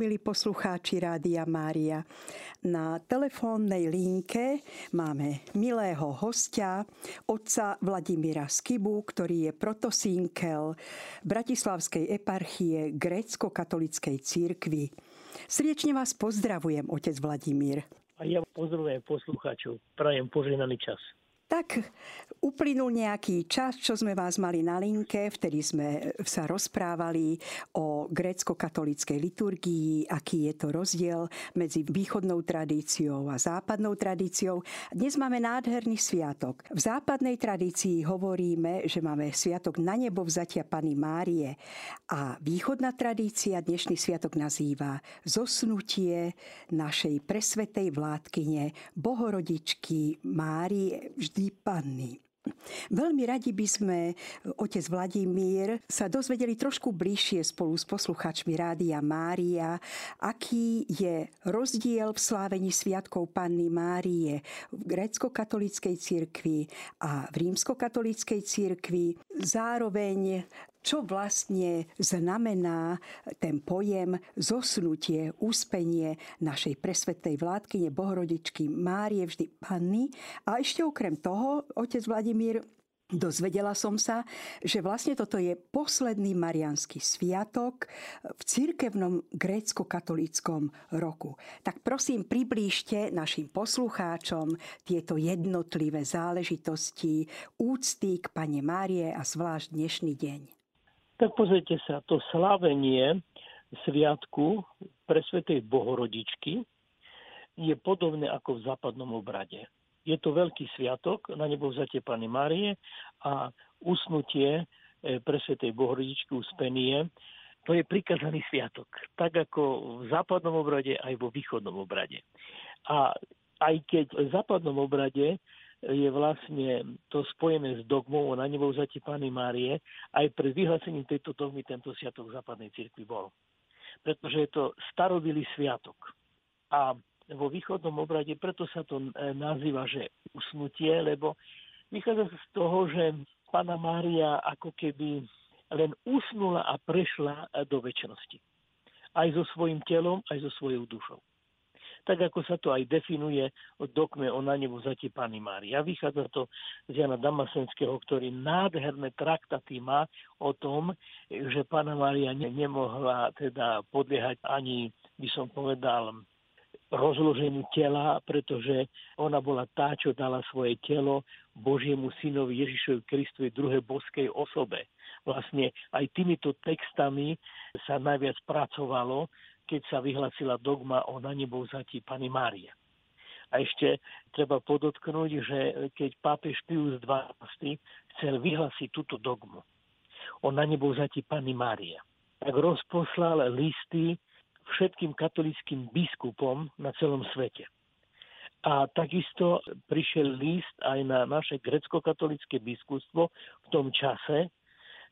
milí poslucháči Rádia Mária. Na telefónnej linke máme milého hostia, otca Vladimíra Skybu, ktorý je protosínkel Bratislavskej eparchie Grecko-katolíckej církvi. Srdečne vás pozdravujem, otec Vladimír. A ja pozdravujem poslucháčov. Prajem požehnaný čas. Tak uplynul nejaký čas, čo sme vás mali na linke, vtedy sme sa rozprávali o grécko-katolíckej liturgii, aký je to rozdiel medzi východnou tradíciou a západnou tradíciou. Dnes máme nádherný sviatok. V západnej tradícii hovoríme, že máme sviatok na nebo vzatia Panny Márie a východná tradícia dnešný sviatok nazýva zosnutie našej presvätej vládkyne Bohorodičky Márie vždy Panny. Veľmi radi by sme, otec Vladimír, sa dozvedeli trošku bližšie spolu s poslucháčmi Rádia Mária, aký je rozdiel v slávení sviatkov Panny Márie v grécko-katolíckej cirkvi a v rímsko-katolíckej cirkvi. Zároveň, čo vlastne znamená ten pojem zosnutie, úspenie našej presvätej vládkyne Bohorodičky Márie vždy Panny. A ešte okrem toho, otec Vladimír, dozvedela som sa, že vlastne toto je posledný mariánsky sviatok v cirkevnom grécko-katolíckom roku. Tak prosím, priblížte našim poslucháčom tieto jednotlivé záležitosti, úcty k Panne Márie a zvlášť dnešný deň. Tak pozrite sa, to slávenie sviatku presvätej Bohorodičky je podobné ako v západnom obrade. Je to veľký sviatok na nebovzatie Panny Márie a usnutie presvätej Bohorodičky, uspenie. To je prikázaný sviatok, tak ako v západnom obrade aj vo východnom obrade. A aj keď v západnom obrade je vlastne to spojené s dogmou o nanebovzatie Panny Márie, aj pred vyhlásením tejto dogmy tento sviatok v západnej cirkvi bol. Pretože je to starobilý sviatok. A vo východnom obrade, preto sa to nazýva, že usnutie, lebo vychádza z toho, že Panna Mária ako keby len usnula a prešla do večnosti. Aj so svojím telom, aj so svojou dušou. Tak ako sa to aj definuje od dogme o nanebovzatí Panny Márie. A vychádza to z Jána Damascenského, ktorý nádherné traktaty má o tom, že Panna Mária nemohla teda podliehať ani, by som povedal, rozloženiu tela, pretože ona bola tá, čo dala svoje telo Božiemu synovi Ježišovi Kristovi, druhej božskej osobe. Vlastne aj týmito textami sa najviac pracovalo, keď sa vyhlasila dogma o nanebovzatí Panny Márie. A ešte treba podotknúť, že keď pápež Pius XII chcel vyhlasiť túto dogmu o nanebovzatí Panny Márie, tak rozposlal listy všetkým katolíckym biskupom na celom svete. A takisto prišiel list aj na naše grécko-katolícke biskupstvo v tom čase,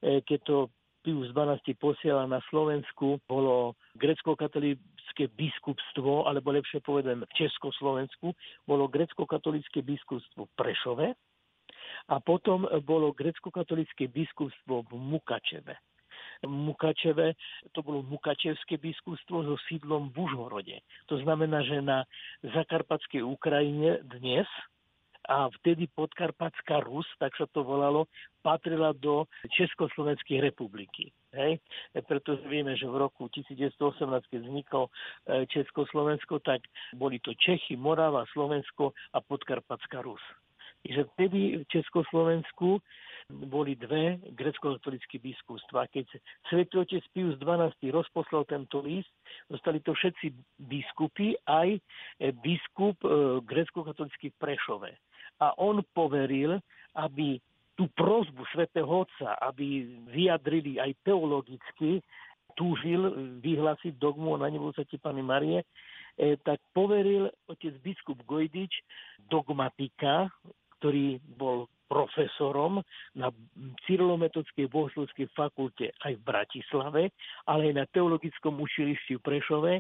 keď to Pius XII posielal na Slovensku, bolo grécko-katolícke biskupstvo, alebo lepšie povedané v Československu, bolo grécko-katolícke biskupstvo v Prešove a potom bolo grécko-katolícke biskupstvo v Mukačeve. Mukačeve, to bolo Mukačevské biskupstvo so sídlom v Užhorode. To znamená, že na Zakarpatskej Ukrajine dnes a vtedy Podkarpatská Rus, tak sa to volalo, patrila do Československej republiky. Hej? Pretože vieme, že v roku 1918, keď vzniklo Československo, tak boli to Čechy, Morava, Slovensko a Podkarpatská Rus. Že vtedy v Československu boli dve grécko-katolícke biskupstvá. Keď svätý otec Pius XII rozposlal tento list, dostali to všetci biskupy, aj biskup grécko-katolícky v Prešove. A on poveril, aby tú prosbu svätého otca, aby vyjadrili aj teologicky, túžil vyhlásiť dogmu o nanebovzatí Panny Márie, tak poveril otec biskup Gojdič, dogmatika, ktorý bol profesorom na Cyrilometodskej bohoslovskej fakulte aj v Bratislave, ale aj na teologickom učilišti v Prešove.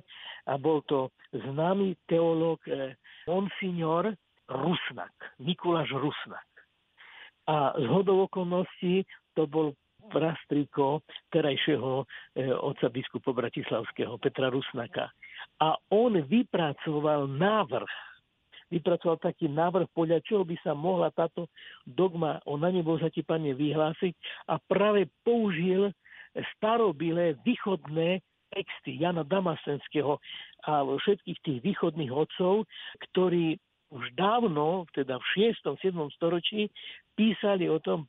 A bol to známy teológ monsignor Rusnák, Mikuláš Rusnák. A zhodou okolností to bol prastriko terajšieho otca biskupa bratislavského Petra Rusnáka. A on vypracoval taký návrh, podľa čoho by sa mohla táto dogma o nanebovzati Panne vyhlásiť, a práve použil starobilé východné texty Jána Damascenského a všetkých tých východných otcov, ktorí už dávno, teda v 6. 7. storočí, písali o tom,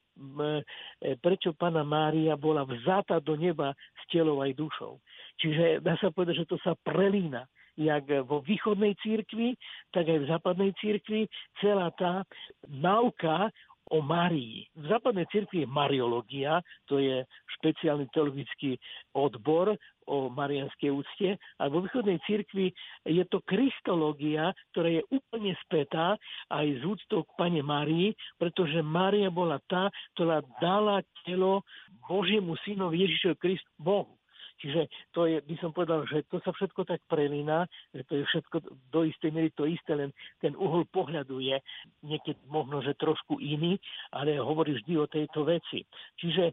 prečo Panna Mária bola vzata do neba s telom aj dušou. Čiže dá sa povedať, že to sa prelína jak vo východnej cirkvi, tak aj v západnej cirkvi, celá tá náuka o Márii. V západnej cirkvi je mariológia, to je špeciálny teologický odbor o marianskej úcte, a vo východnej cirkvi je to kristológia, ktorá je úplne spätá aj z úctou k Pane Márii, pretože Mária bola tá, ktorá dala telo Božiemu synovi Ježišovi Kristu Bohu. Čiže to je, by som povedal, že to sa všetko tak prelína, že to je všetko do istej miery to isté, len ten uhol pohľadu je niekedy možno, že trošku iný, ale hovorí vždy o tejto veci. Čiže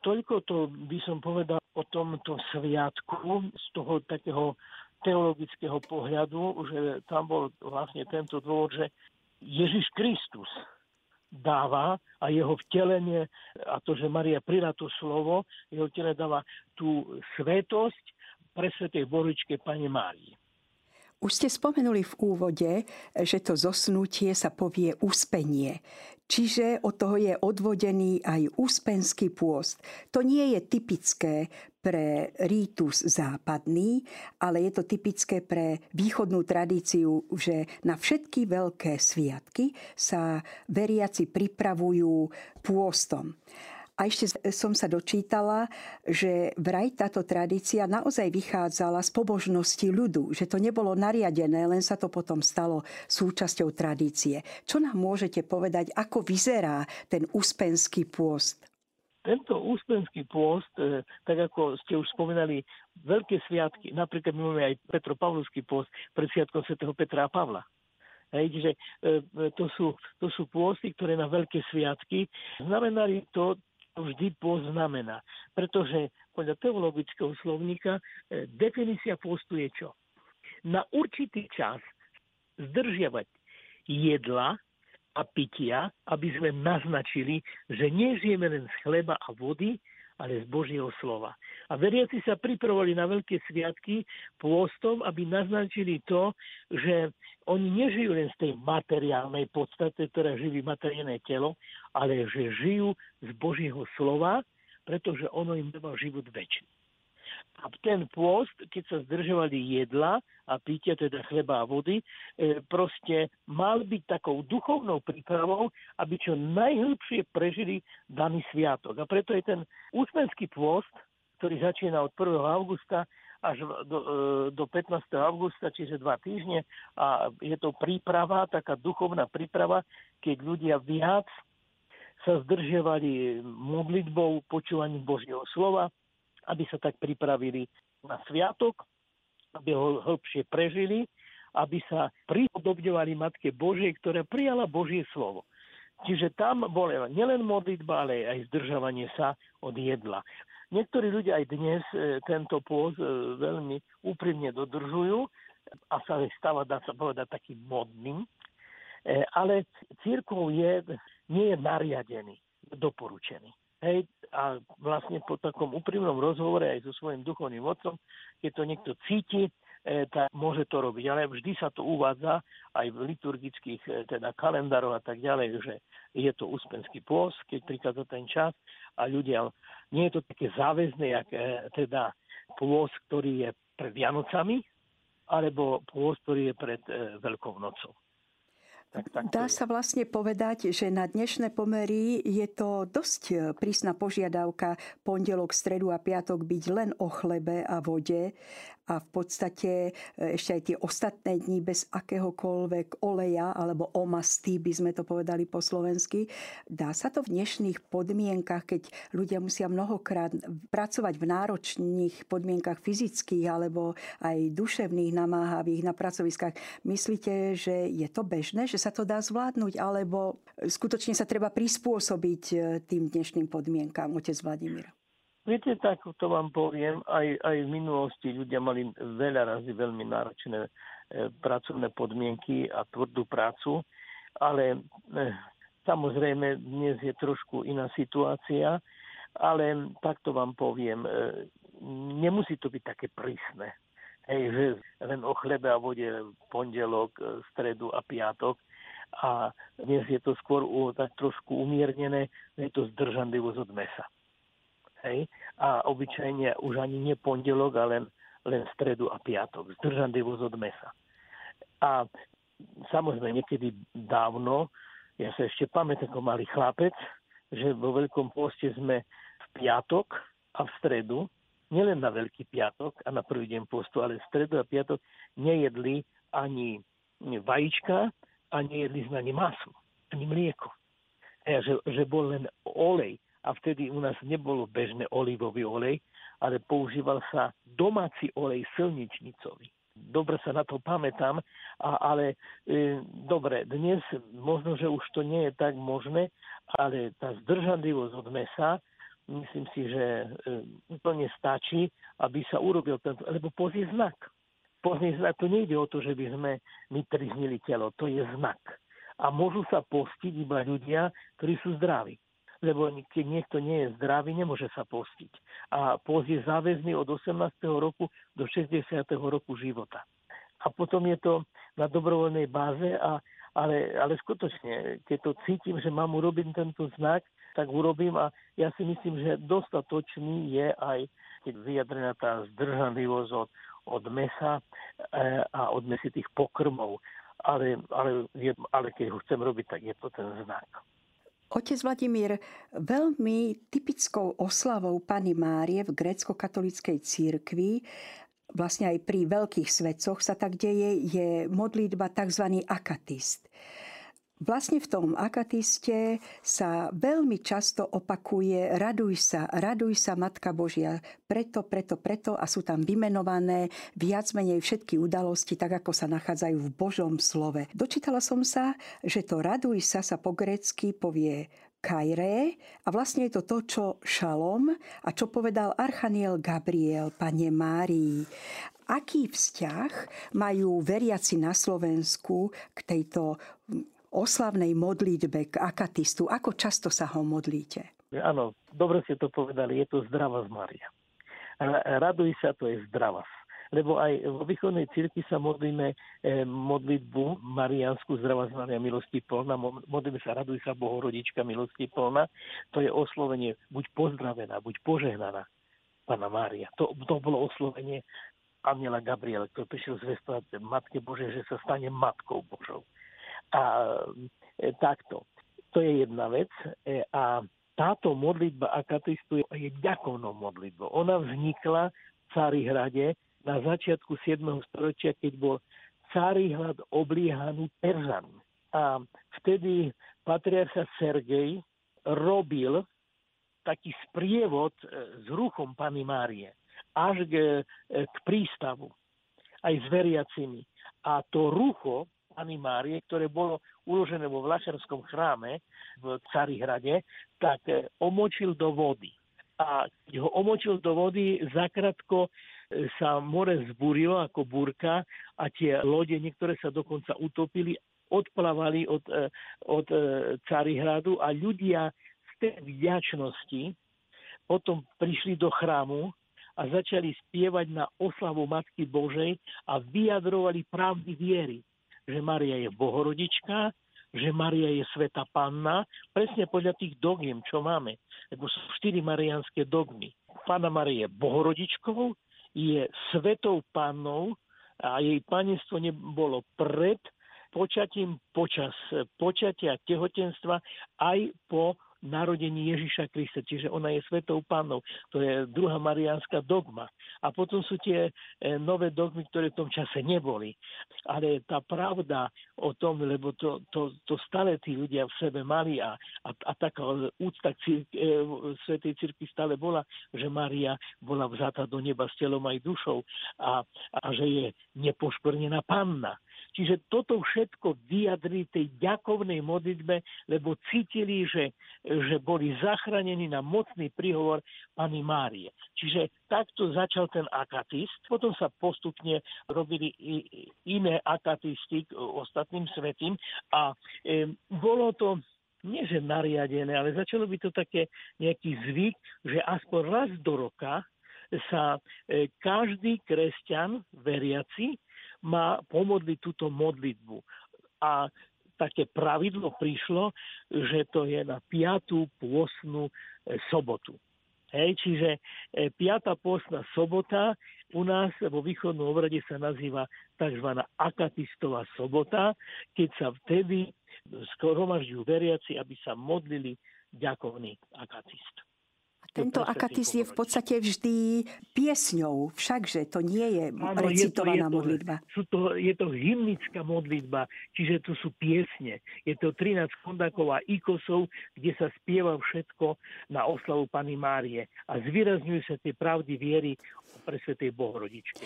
toľko to by som povedal o tomto sviatku z toho takého teologického pohľadu, že tam bol vlastne tento dôvod, že Ježiš Kristus dáva a jeho vtelenie, a to, že Maria prijala to slovo, jeho vtelenie dáva tú svätosť pre svätej Božičke Pane Márii. Už ste spomenuli v úvode, že to zosnutie sa povie uspenie. Čiže od toho je odvodený aj úspenský pôst. To nie je typické pre rítus západný, ale je to typické pre východnú tradíciu, že na všetky veľké sviatky sa veriaci pripravujú pôstom. A ešte som sa dočítala, že vraj táto tradícia naozaj vychádzala z pobožnosti ľudu, že to nebolo nariadené, len sa to potom stalo súčasťou tradície. Čo nám môžete povedať, ako vyzerá ten úspenský pôst? Tento úspenský pôst, tak ako ste už spomínali, veľké sviatky, napríklad my máme aj Petropavlovský pôst pred sviatkom svätého Petra a Pavla. Čiže to sú pôsty, ktoré na veľké sviatky znamenali to, vždy poznamená. Pretože podľa teologického slovníka definícia pôstu je čo? Na určitý čas zdržiavať jedla a pitia, aby sme naznačili, že nežijeme len z chleba a vody, ale z Božieho slova. A veriaci sa pripravovali na veľké sviatky pôstom, aby naznačili to, že oni nežijú len z tej materiálnej podstate, ktorá živí materiálne telo, ale že žijú z Božieho slova, pretože ono im dáva život večný. A ten pôst, keď sa zdržovali jedla a pitia, teda chleba a vody, proste mal byť takou duchovnou prípravou, aby čo najhlbšie prežili daný sviatok. A preto je ten úspenský pôst, ktorý začína od 1. augusta až do 15. augusta, čiže 2 týždne. A je to príprava, taká duchovná príprava, keď ľudia viac sa zdržiavali modlitbou, počúvaním Božieho slova, aby sa tak pripravili na sviatok, aby ho hĺbšie prežili, aby sa pripodobňovali Matke Božej, ktorá prijala Božie slovo. Čiže tam bola nielen modlitba, ale aj zdržavanie sa od jedla. Niektorí ľudia aj dnes tento pôst veľmi úprimne dodržujú a sa stáva, dá sa povedať, takým modným, ale cirkev nie je nariadený, doporučený. Hej, a vlastne po takom úprimnom rozhovore aj so svojím duchovným otcom, keď to niekto cíti, tak môže to robiť. Ale vždy sa to uvádza aj v liturgických teda kalendároch a tak ďalej, že je to úspenský pôst, keď prichádza ten čas a ľudia, nie je to také záväzné, jak teda pôst, ktorý je pred Vianocami, alebo pôst, ktorý je pred Veľkou nocou. Tak. Dá sa vlastne povedať, že na dnešné pomery je to dosť prísna požiadavka pondelok, stredu a piatok byť len o chlebe a vode a v podstate ešte aj tie ostatné dni bez akéhokoľvek oleja alebo omasty, by sme to povedali po slovensky. Dá sa to v dnešných podmienkach, keď ľudia musia mnohokrát pracovať v náročných podmienkach fyzických alebo aj duševných, namáhavých na pracoviskách. Myslíte, že je to bežné, že sa to dá zvládnuť, alebo skutočne sa treba prispôsobiť tým dnešným podmienkám, otec Vladimír? Viete, tak to vám poviem, aj v minulosti ľudia mali veľa razy veľmi náročné pracovné podmienky a tvrdú prácu, ale samozrejme dnes je trošku iná situácia, ale takto vám poviem, nemusí to byť také prísne. Hej, že len o chlebe a vode pondelok, stredu a piatok. A dnes je to skôr tak trošku umiernené, je to zdržanlivosť od mesa. Hej? A obyčajne už ani nie pondelok, ale len stredu a piatok. Zdržanlivosť od mesa. A samozrejme, niekedy dávno, ja sa ešte pamätám ako malý chlapec, že vo Veľkom poste sme v piatok a v stredu, nielen na Veľký piatok a na prvý deň postu, ale v stredu a piatok nejedli ani vajíčka a nejedli sme ani maso, ani mlieko. Že bol len olej a vtedy u nás nebolo bežné olivový olej, ale používal sa domáci olej slničnicový. Dobre sa na to pamätám, dobre, dnes možno, že už to nie je tak možné, ale tá zdržanlivosť od mesa, myslím si, že úplne stačí, aby sa urobil tento, lebo Boží znak. Boží znak, to nejde o to, že by sme my triznili telo, to je znak. A môžu sa postiť iba ľudia, ktorí sú zdraví. Lebo keď niekto nie je zdravý, nemôže sa postiť. A post je záväzný od 18. roku do 60. roku života. A potom je to na dobrovoľnej báze, ale skutočne, keď to cítim, že mám urobiť tento znak, tak urobím a ja si myslím, že dostatočný je aj vyjadrená tá zdržanlivosť od mesa a od mesitých pokrmov. Ale keď ho chcem robiť, tak je to ten znak. Otec Vladimír, veľmi typickou oslavou Panny Márie v grécko-katolíckej cirkvi, vlastne aj pri veľkých svetcoch sa tak deje, je modlitba tzv. Akatist. Vlastne v tom akatiste sa veľmi často opakuje raduj sa Matka Božia, preto a sú tam vymenované viac menej všetky udalosti, tak ako sa nachádzajú v Božom slove. Dočítala som sa, že to raduj sa po grécky povie kairé a vlastne je to to, čo šalom a čo povedal archaniel Gabriel Panne Márii. Aký vzťah majú veriaci na Slovensku k tejto oslavnej modlitbe k akatistu? Ako často sa ho modlíte? Áno, dobre ste to povedali, je to zdravá z Mária. Raduj sa, to je zdravá. Lebo aj vo východnej cirkvi sa modlíme modlitbu mariánsku, zdravá z Mária, milosti plná, modlíme sa raduj sa Bohorodička, milosti plná. To je oslovenie buď pozdravená, buď požehnaná Panna Mária. To bolo oslovenie anjela Gabriela, ktorý prišiel zvestovať Matke Božej, že sa stane Matkou Božou. A takto. To je jedna vec. A táto modlitba akatistu je ďakovnou modlitbou. Ona vznikla v Carihrade na začiatku 7. storočia, keď bol Carihrad obliehaný Perzanmi. A vtedy patriarcha Sergej robil taký sprievod s ruchom Panny Márie až k prístavu, aj s veriacimi. A to rucho Panny Márie, ktoré bolo uložené vo Vlašerskom chráme v Carihrade, tak omočil do vody. A keď ho omočil do vody, zakrátko sa more zburilo ako búrka a tie lode, niektoré sa dokonca utopili, odplávali od Carihradu a ľudia z tej vďačnosti potom prišli do chrámu a začali spievať na oslavu Matky Božej a vyjadrovali pravdy viery, že Mária je Bohorodička, že Mária je Svätá Panna, presne podľa tých dogiem, čo máme. Lebo sú 4 mariánske dogmy. Panna Mária je Bohorodičkou, je Svätou Pannou a jej panenstvo nebolo pred počatím, počas počatia tehotenstva aj po narodení Ježiša Krista. Čiže ona je Svätou Pannou. To je druhá mariánska dogma. A potom sú tie nové dogmy, ktoré v tom čase neboli. Ale tá pravda o tom, lebo to stále tí ľudia v sebe mali a taká úcta Svätej cirkvi stále bola, že Mária bola vzata do neba s telom aj dušou a že je nepoškvrnená panna. Čiže toto všetko vyjadri tej ďakovnej modlitbe, lebo cítili, že boli zachránení na mocný príhovor Panny Márie. Čiže takto začal ten akatist. Potom sa postupne robili iné akatisty k ostatným svätým a bolo to nie že nariadené, ale začalo by to také nejaký zvyk, že aspoň raz do roka sa každý kresťan veriaci má pomodliť túto modlitbu. A také pravidlo prišlo, že to je na 5. pôstnu sobotu. Hej, čiže 5. pôstna sobota u nás vo východnom obrade sa nazýva tzv. Akatistová sobota, keď sa vtedy zhromažďujú veriaci, aby sa modlili ďakovný akatist. Tento akatist je v podstate vždy piesňou, všakže to nie je recitovaná modlitba. Je to hymnická modlitba, čiže to sú piesne. Je to 13 kondákov a ikosov, kde sa spieva všetko na oslavu Panny Márie. A zvýrazňujú sa tie pravdy viery pre Svätej Bohorodičke,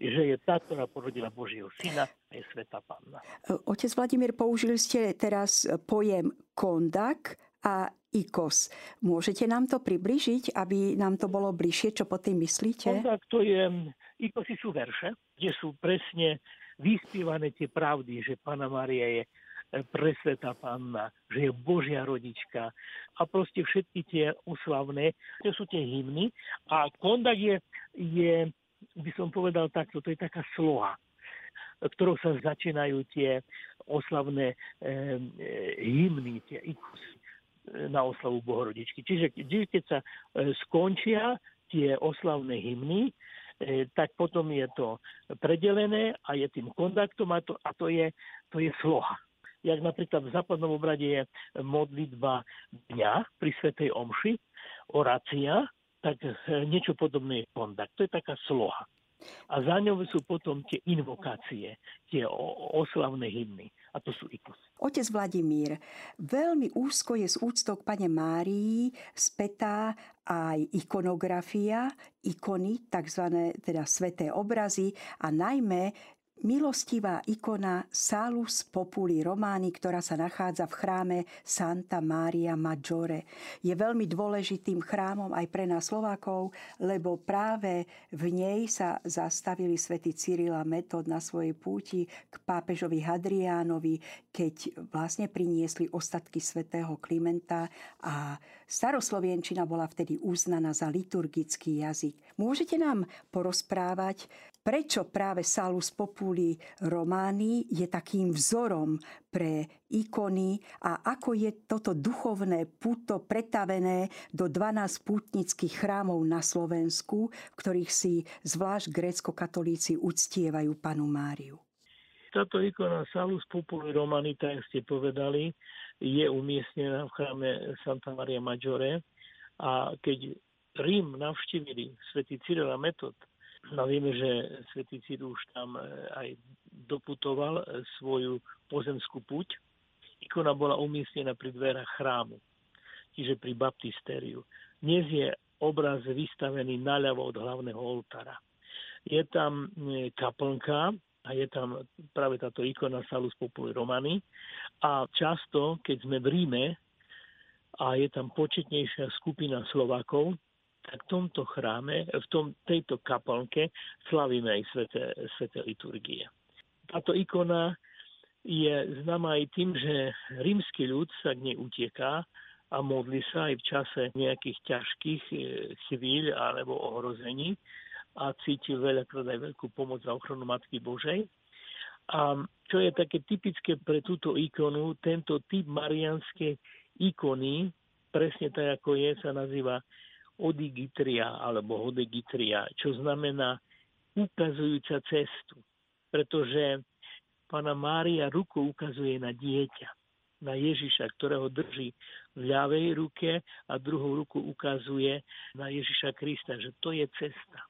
že je tá, ktorá porodila Božieho Syna a je Svätá Panna. Otec Vladimír, použili ste teraz pojem kondak a ikos. Môžete nám to približiť, aby nám to bolo bližšie, čo po tým myslíte? Ikosy sú verše, kde sú presne vyspievané tie pravdy, že Panna Mária je presvätá Panna, že je Božia rodička a proste všetky tie oslavné, to sú tie hymny. A kondak je, by som povedal takto, to je taká sloha, ktorou sa začínajú tie oslavné hymny, tie ikosy na oslavu Bohorodičky. Čiže keď sa skončia tie oslavné hymny, tak potom je to predelené a je tým kondaktom a to je sloha. Jak napríklad v západnom obrade je modlitba dňa pri svätej omši, orácia, tak niečo podobné je kondakt. To je taká sloha. A za ňou sú potom tie invokácie, tie oslavné hymny. A to sú ikosy. Otec Vladimír, veľmi úzko je s úctou k Panne Márii spätá aj ikonografia, ikony, tzv. Teda sväté obrazy a najmä milostivá ikona Salus Populi Romani, ktorá sa nachádza v chráme Santa Maria Maggiore. Je veľmi dôležitým chrámom aj pre nás Slovákov, lebo práve v nej sa zastavili svätí Cyril a Metod na svojej púti k pápežovi Hadriánovi, keď vlastne priniesli ostatky svätého Klimenta a staroslovenčina bola vtedy uznaná za liturgický jazyk. Môžete nám porozprávať, prečo práve Salus Populi Romani je takým vzorom pre ikony a ako je toto duchovné puto pretavené do 12 pútnických chrámov na Slovensku, v ktorých si zvlášť grécko-katolíci uctievajú Pannu Máriu? Táto ikona Salus Populi Romani, tak ste povedali, je umiestnená v chráme Santa Maria Maggiore a keď Rím navštívili svätý Cyril a Metod, no vieme, že svätý Cyril už tam aj doputoval svoju pozemskú púť. Ikona bola umiestnená pri dverách chrámu, čiže pri baptistériu. Dnes je obraz vystavený naľavo od hlavného oltára. Je tam kaplnka a je tam práve táto ikona Salus Populi Romani. A často, keď sme v Ríme a je tam početnejšia skupina Slovákov, tak v tomto chráme, tejto kaplnke slavíme aj sväté liturgie. Táto ikona je známa aj tým, že rímsky ľud sa k nej uteká a modlí sa aj v čase nejakých ťažkých chvíľ alebo ohrození a cíti veľakrát aj veľkú pomoc za ochranu Matky Božej. A čo je také typické pre túto ikonu, tento typ marianskej ikony, presne tak ako je, sa nazýva Odigitria alebo Odigitria, čo znamená ukazujúca cestu, pretože Panna Mária rukou ukazuje na dieťa, na Ježiša, ktorého drží v ľavej ruke a druhou ruku ukazuje na Ježiša Krista, že to je cesta.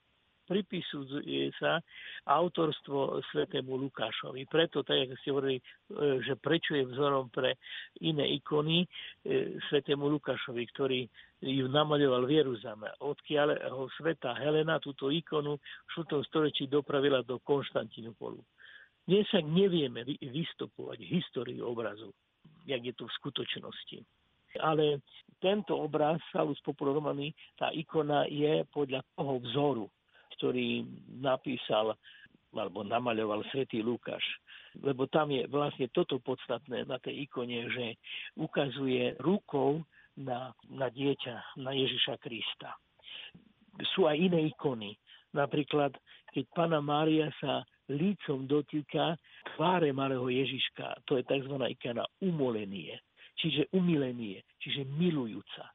Pripisuje sa autorstvo svätému Lukášovi. Preto, tak ako ste hovorili, že prečo je vzorom pre iné ikony, svätému Lukášovi, ktorý ju namaľoval v Jeruzaleme. Odkiaľ ho svätá Helena túto ikonu v 6. storočí dopravila do Konštantinopolu. Dnes však nevieme vystupovať históriu obrazu, jak je to v skutočnosti. Ale tento obraz Salus Populi Romani, tá ikona je podľa toho vzoru, ktorý napísal alebo namaľoval svätý Lukáš. Lebo tam je vlastne toto podstatné na tej ikone, že ukazuje rukou na dieťa, na Ježiša Krista. Sú aj iné ikony. Napríklad, keď Panna Mária sa lícom dotýka tváre malého Ježiška, to je tzv. Ikona umolenie, čiže umilenie, čiže milujúca.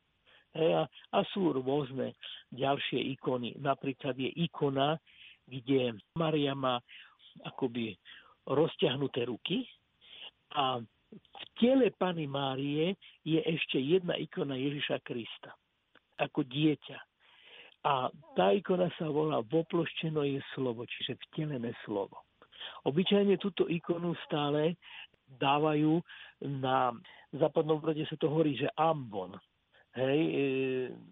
A sú rôzne ďalšie ikony. Napríklad je ikona, kde Mária má akoby rozťahnuté ruky a v tele Panny Márie je ešte jedna ikona Ježiša Krista ako dieťa. A tá ikona sa volá Voploščeno je slovo, čiže vtelené slovo. Obyčajne túto ikonu stále dávajú na západnom brode, sa to hovorí, že Ambon.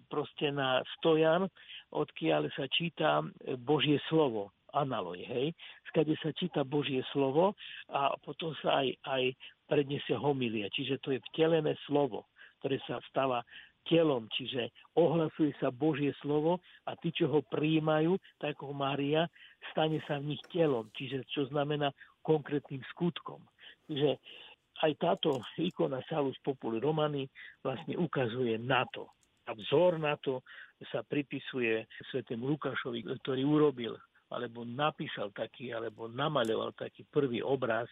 Proste na stojan, odkiaľ sa číta Božie slovo, analoj, skade sa číta Božie slovo a potom sa aj predniesie homilia, čiže to je vtelené slovo, ktoré sa stáva telom, čiže ohlasuje sa Božie slovo a tí, čo ho prijímajú, tak ho Mária, stane sa v nich telom, čiže čo znamená konkrétnym skutkom. Čiže aj táto ikona Salus Populi Romani vlastne ukazuje na to. A vzor na to sa pripisuje svätému Lukášovi, ktorý urobil, alebo napísal taký, alebo namaľoval taký prvý obraz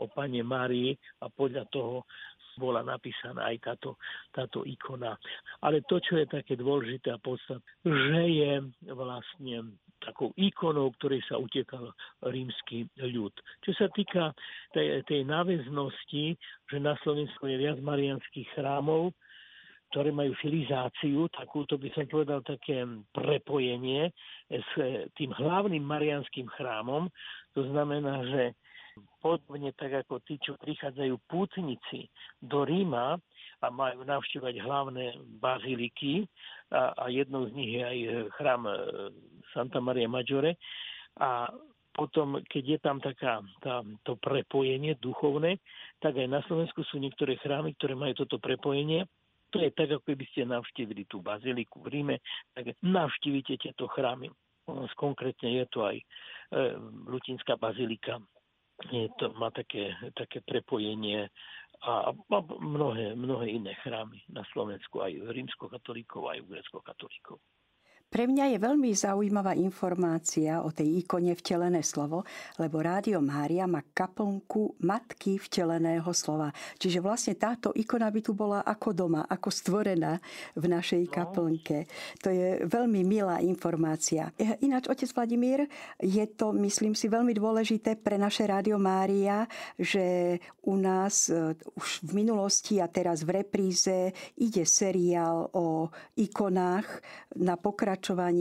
o Panne Márii a podľa toho bola napísaná aj táto ikona. Ale to, čo je také dôležité a podstatné, že je vlastne takou ikonou, ktorej sa utekal rímsky ľud. Čo sa týka tej náväznosti, že na Slovensku je viac mariánskych chrámov, ktoré majú filizáciu, takúto by som povedal také prepojenie s tým hlavným mariánskym chrámom. To znamená, že podobne tak ako tí, čo prichádzajú pútnici do Ríma a majú navštívať hlavné baziliky a jednou z nich je aj chrám Santa Maria Maggiore a potom, keď je tam to prepojenie duchovné, tak aj na Slovensku sú niektoré chrámy, ktoré majú toto prepojenie. To je tak, ako by ste navštívili tú baziliku v Ríme, tak navštívite tieto chrámy. Konkrétne je to aj Lutínska bazilika. To má také prepojenie a mnohé iné chrámy na Slovensku, aj rímskokatolíkov, aj grecko-katolíkov. Pre mňa je veľmi zaujímavá informácia o tej ikone vtelené slovo, lebo Rádio Mária má kaplnku Matky vteleného slova. Čiže vlastne táto ikona by tu bola ako doma, ako stvorená v našej kaplnke. To je veľmi milá informácia. Ináč, otec Vladimír, je to, myslím si, veľmi dôležité pre naše Rádio Mária, že u nás už v minulosti a teraz v repríze ide seriál o ikonách na pokračovanie.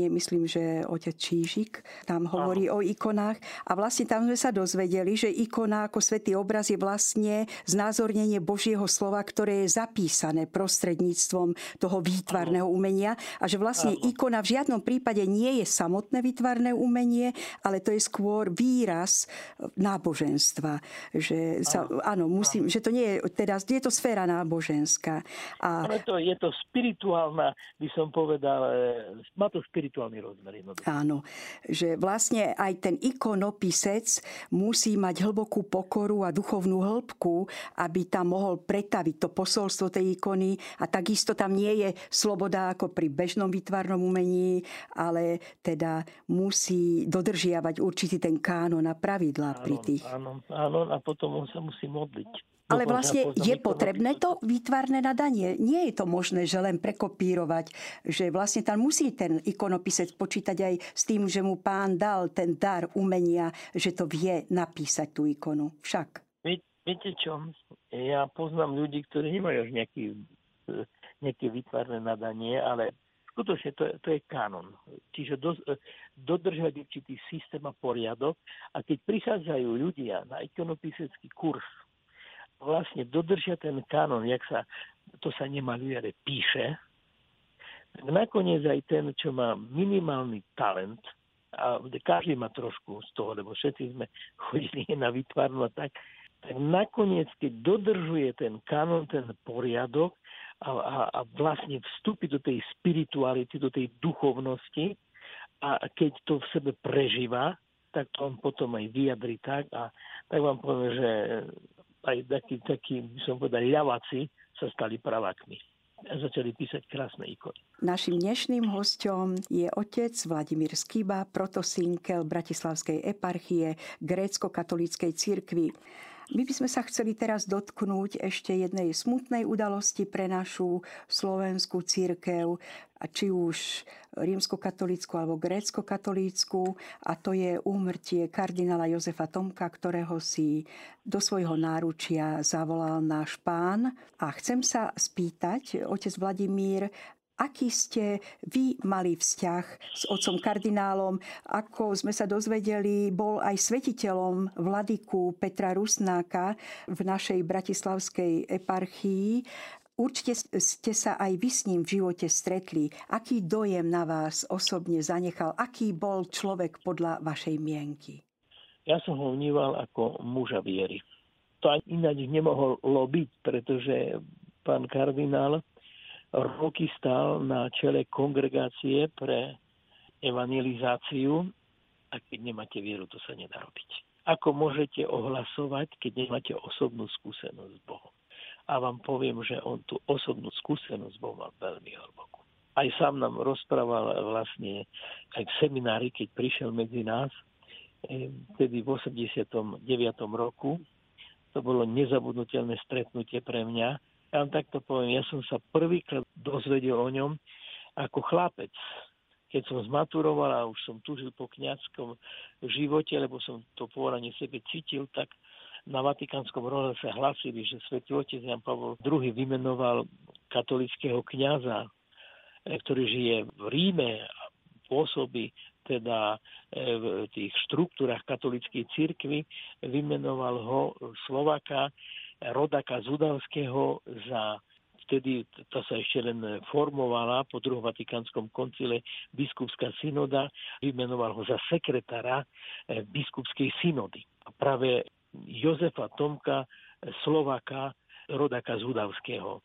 Myslím, že otec Čížik tam hovorí o ikonách a vlastne tam sme sa dozvedeli, že ikona ako svätý obraz je vlastne znázornenie Božieho slova, ktoré je zapísané prostredníctvom toho výtvarného umenia a že vlastne ikona v žiadnom prípade nie je samotné výtvarné umenie, ale to je skôr výraz náboženstva. Že, že to nie je, teda je to sféra náboženská. Ale je to spirituálna, by som povedal, to spirituálny rozmer. Áno, že vlastne aj ten ikonopisec musí mať hlbokú pokoru a duchovnú hĺbku, aby tam mohol pretaviť to posolstvo tej ikony a takisto tam nie je sloboda ako pri bežnom výtvarnom umení, ale teda musí dodržiavať určitý ten kánon a pravidlá pri tých. Áno, a potom on sa musí modliť. Ale vlastne je potrebné to výtvarné nadanie. Nie je to možné, že len prekopírovať. Že vlastne tam musí ten ikonopisec počítať aj s tým, že mu Pán dal ten dar umenia, že to vie napísať tú ikonu. Však. Viete čo? Ja poznám ľudí, ktorí nemajú už nejaké výtvarné nadanie, ale skutočne to je kanon. Čiže dodržať určitý systém a poriadok. A keď prichádzajú ľudia na ikonopisecký kurz, vlastne dodržia ten kanon, to sa nemaľuje, ale píše, tak nakoniec aj ten, čo má minimálny talent, a každý má trošku z toho, lebo všetci sme chodili na výtvarnú a tak nakoniec, keď dodržuje ten kanon, ten poriadok a vlastne vstúpi do tej spirituality, do tej duchovnosti a keď to v sebe prežíva, tak to on potom aj vyjadri tak a tak vám poviem, že aj takí by som povedal, ľavaci sa stali pravákmi a začali písať krásne ikony. Naším dnešným hosťom je otec Vladimír Skyba, protosynkel Bratislavskej eparchie Grécko-katolíckej cirkvi. My by sme sa chceli teraz dotknúť ešte jednej smutnej udalosti pre našu slovenskú cirkev, či už rímskokatolícku alebo gréckokatolícku, a to je úmrtie kardinála Jozefa Tomka, ktorého si do svojho náručia zavolal náš pán. A chcem sa spýtať, otec Vladimír, aký ste vy mali vzťah s otcom kardinálom? Ako sme sa dozvedeli, bol aj svetiteľom vladyku Petra Rusnáka v našej bratislavskej eparchii. Určite ste sa aj vy s ním v živote stretli. Aký dojem na vás osobne zanechal? Aký bol človek podľa vašej mienky? Ja som ho vnímal ako muža viery. To ani ináč nemohlo byť, pretože pán kardinál roky stál na čele kongregácie pre evangelizáciu a keď nemáte vieru, to sa nedá robiť. Ako môžete ohlasovať, keď nemáte osobnú skúsenosť s Bohom? A vám poviem, že on tú osobnú skúsenosť s Bohom mal veľmi hlbokú. Aj sám nám rozprával vlastne aj v seminári, keď prišiel medzi nás, vtedy v 89. roku. To bolo nezabudnutelné stretnutie pre mňa. Ja vám takto poviem, ja som sa prvýkrát dozvedel o ňom ako chlapec. Keď som zmaturoval a už som túžil po kňazskom živote, lebo som to povolanie sebe cítil, tak na Vatikánskom rozhlase sa hlasili, že svätý otec Ján Pavol II vymenoval katolického kňaza, ktorý žije v Ríme a pôsobí teda v tých štruktúrach katolíckej cirkvi, vymenoval ho Slováka, rodaka Zudavského za, vtedy tá sa ešte len formovala po druhom Vatikánskom koncile biskupská synoda, vymenoval ho za sekretára biskupskej synody. A práve Jozefa Tomka, Slováka, rodaka Zudavského.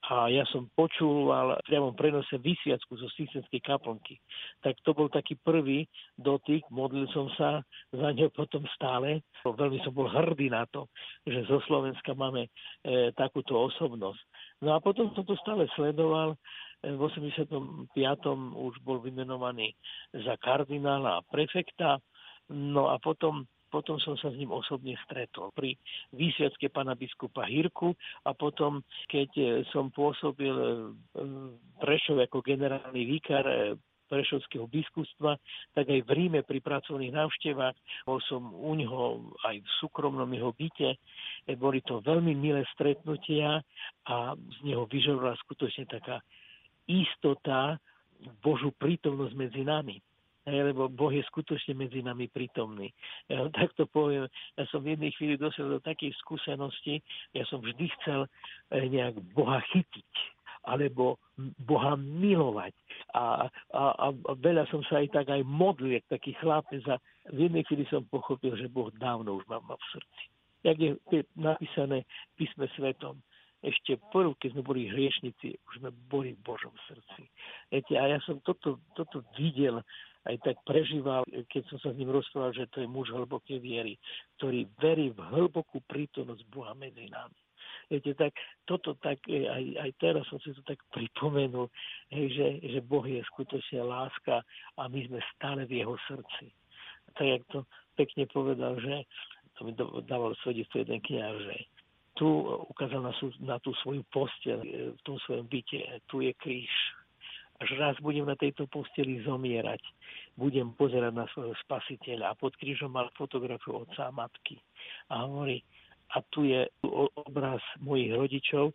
A ja som počúval v priamom prenose vysviacku zo Cisterskej kaplnky. Tak to bol taký prvý dotyk, modlil som sa za ňo potom stále. Veľmi som bol hrdý na to, že zo Slovenska máme takúto osobnosť. No a potom som to stále sledoval. V 85. už bol vymenovaný za kardinála a prefekta. No a potom som sa s ním osobne stretol pri výsviacke pána biskupa Hírku a potom, keď som pôsobil v Prešove ako generálny vikár Prešovského biskupstva, tak aj v Ríme pri pracovných návštevách. Bol som u ňoho aj v súkromnom jeho byte. Boli to veľmi milé stretnutia a z neho vyžarovala skutočne taká istota, Božú prítomnosť medzi nami. Lebo Boh je skutočne medzi nami prítomný. Ja tak to poviem, ja som v jednej chvíli dosiel do takej skúsenosti, ja som vždy chcel nejak Boha chytiť, alebo Boha milovať. A veľa som sa aj tak aj modlil, jak taký chlapec. A v jednej chvíli som pochopil, že Boh dávno už má v srdci. Jak je napísané písme svetom, ešte prv, keď sme boli hriešnici, už sme boli v Božom srdci. A ja som toto videl, aj tak prežíval, keď som sa s ním rozprával, že to je muž hlbokej viery, ktorý verí v hlbokú prítomnosť Boha medzi nami. Viete, tak toto tak, aj teraz som si to tak pripomenul, že Boh je skutočne láska a my sme stále v jeho srdci. Tak, jak to pekne povedal, že to mi dával svedectvo jeden kňaz, že tu ukázal na tú svoju posteľ v tom svojom byte, tu je kríž. Až raz budem na tejto posteli zomierať, budem pozerať na svojho spasiteľa. A pod krížom mal fotografiu otca a matky. A hovorí, a tu je obraz mojich rodičov,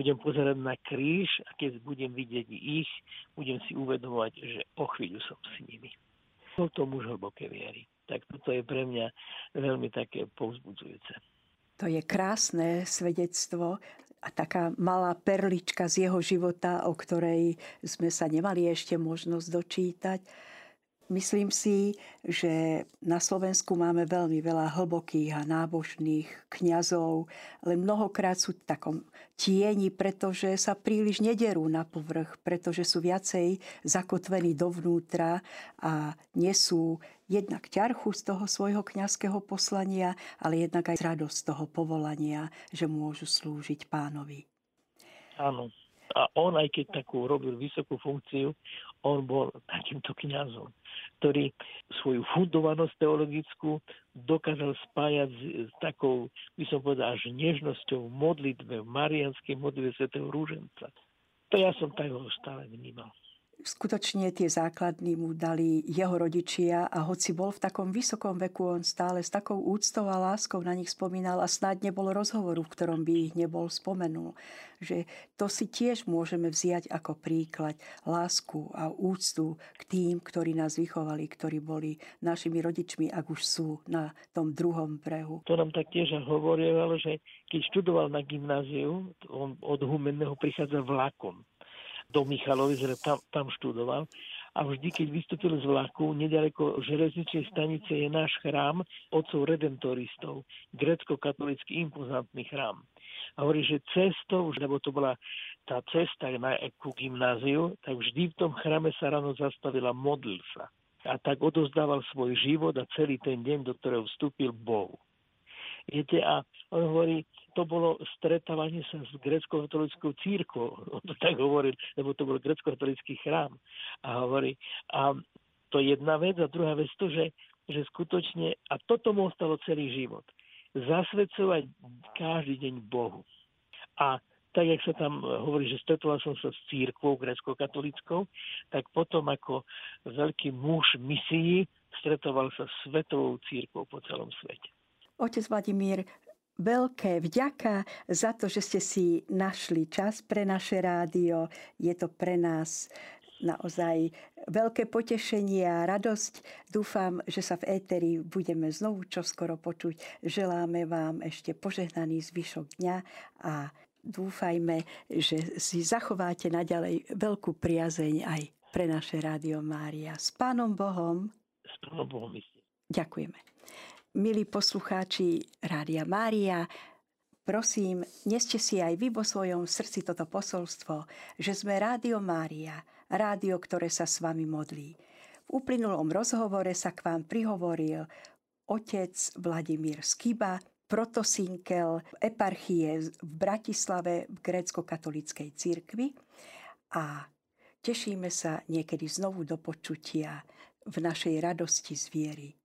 budem pozerať na kríž a keď budem vidieť ich, budem si uvedomovať, že o chvíľu som s nimi. Bol to muž hlboké viery. Tak toto je pre mňa veľmi také povzbudzujúce. To je krásne svedectvo a taká malá perlička z jeho života, o ktorej sme sa nemali ešte možnosť dočítať. Myslím si, že na Slovensku máme veľmi veľa hlbokých a nábožných kňazov, ale mnohokrát sú v takom tieni, pretože sa príliš nederú na povrch, pretože sú viacej zakotvení dovnútra a nesú jednak ťarchu z toho svojho kňazského poslania, ale jednak aj radosť z toho povolania, že môžu slúžiť Pánovi. Áno. A on, aj keď takú robil vysokú funkciu, on bol takýmto kňazom, ktorý svoju fundovanosť teologickú dokázal spájať s takou, by som povedal, až nežnosťou v modlitbe, v marianskej modlitbe svätého Rúženca. To ja som toho stále vnímal. Skutočne tie základní mu dali jeho rodičia a hoci bol v takom vysokom veku, on stále s takou úctou a láskou na nich spomínal a snáď nebol rozhovoru, v ktorom by ich nebol spomenul. Že to si tiež môžeme vziať ako príklad, lásku a úctu k tým, ktorí nás vychovali, ktorí boli našimi rodičmi, ak už sú na tom druhom brehu. To nám tak tiež hovorilo, že keď študoval na gymnáziu, on od Humenného prichádza vlakom do Michalovic, tam študoval. A vždy, keď vystúpil z vlaku, nedaleko železničnej stanice je náš chrám otcov redentoristov, grecko-katolícky impozantný chrám. A hovorí, že cestou, lebo to bola tá cesta ku gymnáziu, tak vždy v tom chráme sa ráno zastavila, modlil sa. A tak odozdával svoj život a celý ten deň, do ktorého vstúpil, Bohu. Viete, a on hovorí, to bolo stretávanie sa s grecko-katolíckou církvou. On to tak hovoril, lebo to bol grecko-katolícky chrám. A hovorí, a to je jedna vec, a druhá vec to, že skutočne, a toto mu ostalo celý život, zasvedcovať každý deň Bohu. A tak, jak sa tam hovorí, že stretol som sa s církvou grecko-katolíckou, tak potom ako veľký muž misií stretoval sa s svetovou církvou po celom svete. Otec Vladimír, veľké vďaka za to, že ste si našli čas pre naše rádio. Je to pre nás naozaj veľké potešenie a radosť. Dúfam, že sa v éteri budeme znovu čoskoro počuť. Želáme vám ešte požehnaný zvyšok dňa a dúfajme, že si zachováte naďalej veľkú priazeň aj pre naše Rádio Mária. S Pánom Bohom. S Pánom Bohom. Ďakujeme. Milí poslucháči Rádia Mária, prosím, neste si aj vy vo svojom srdci toto posolstvo, že sme Rádio Mária, rádio, ktoré sa s vami modlí. V uplynulom rozhovore sa k vám prihovoril otec Vladimír Skyba, protosinkel eparchie v Bratislave v grécko-katolíckej cirkvi a tešíme sa niekedy znovu do počutia v našej radosti z viery.